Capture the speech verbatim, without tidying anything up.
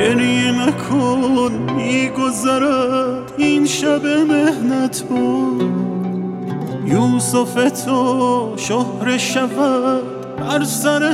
گریه مکن میگذرد این شب مهنت بود، یوسف تو شهر شود بر سر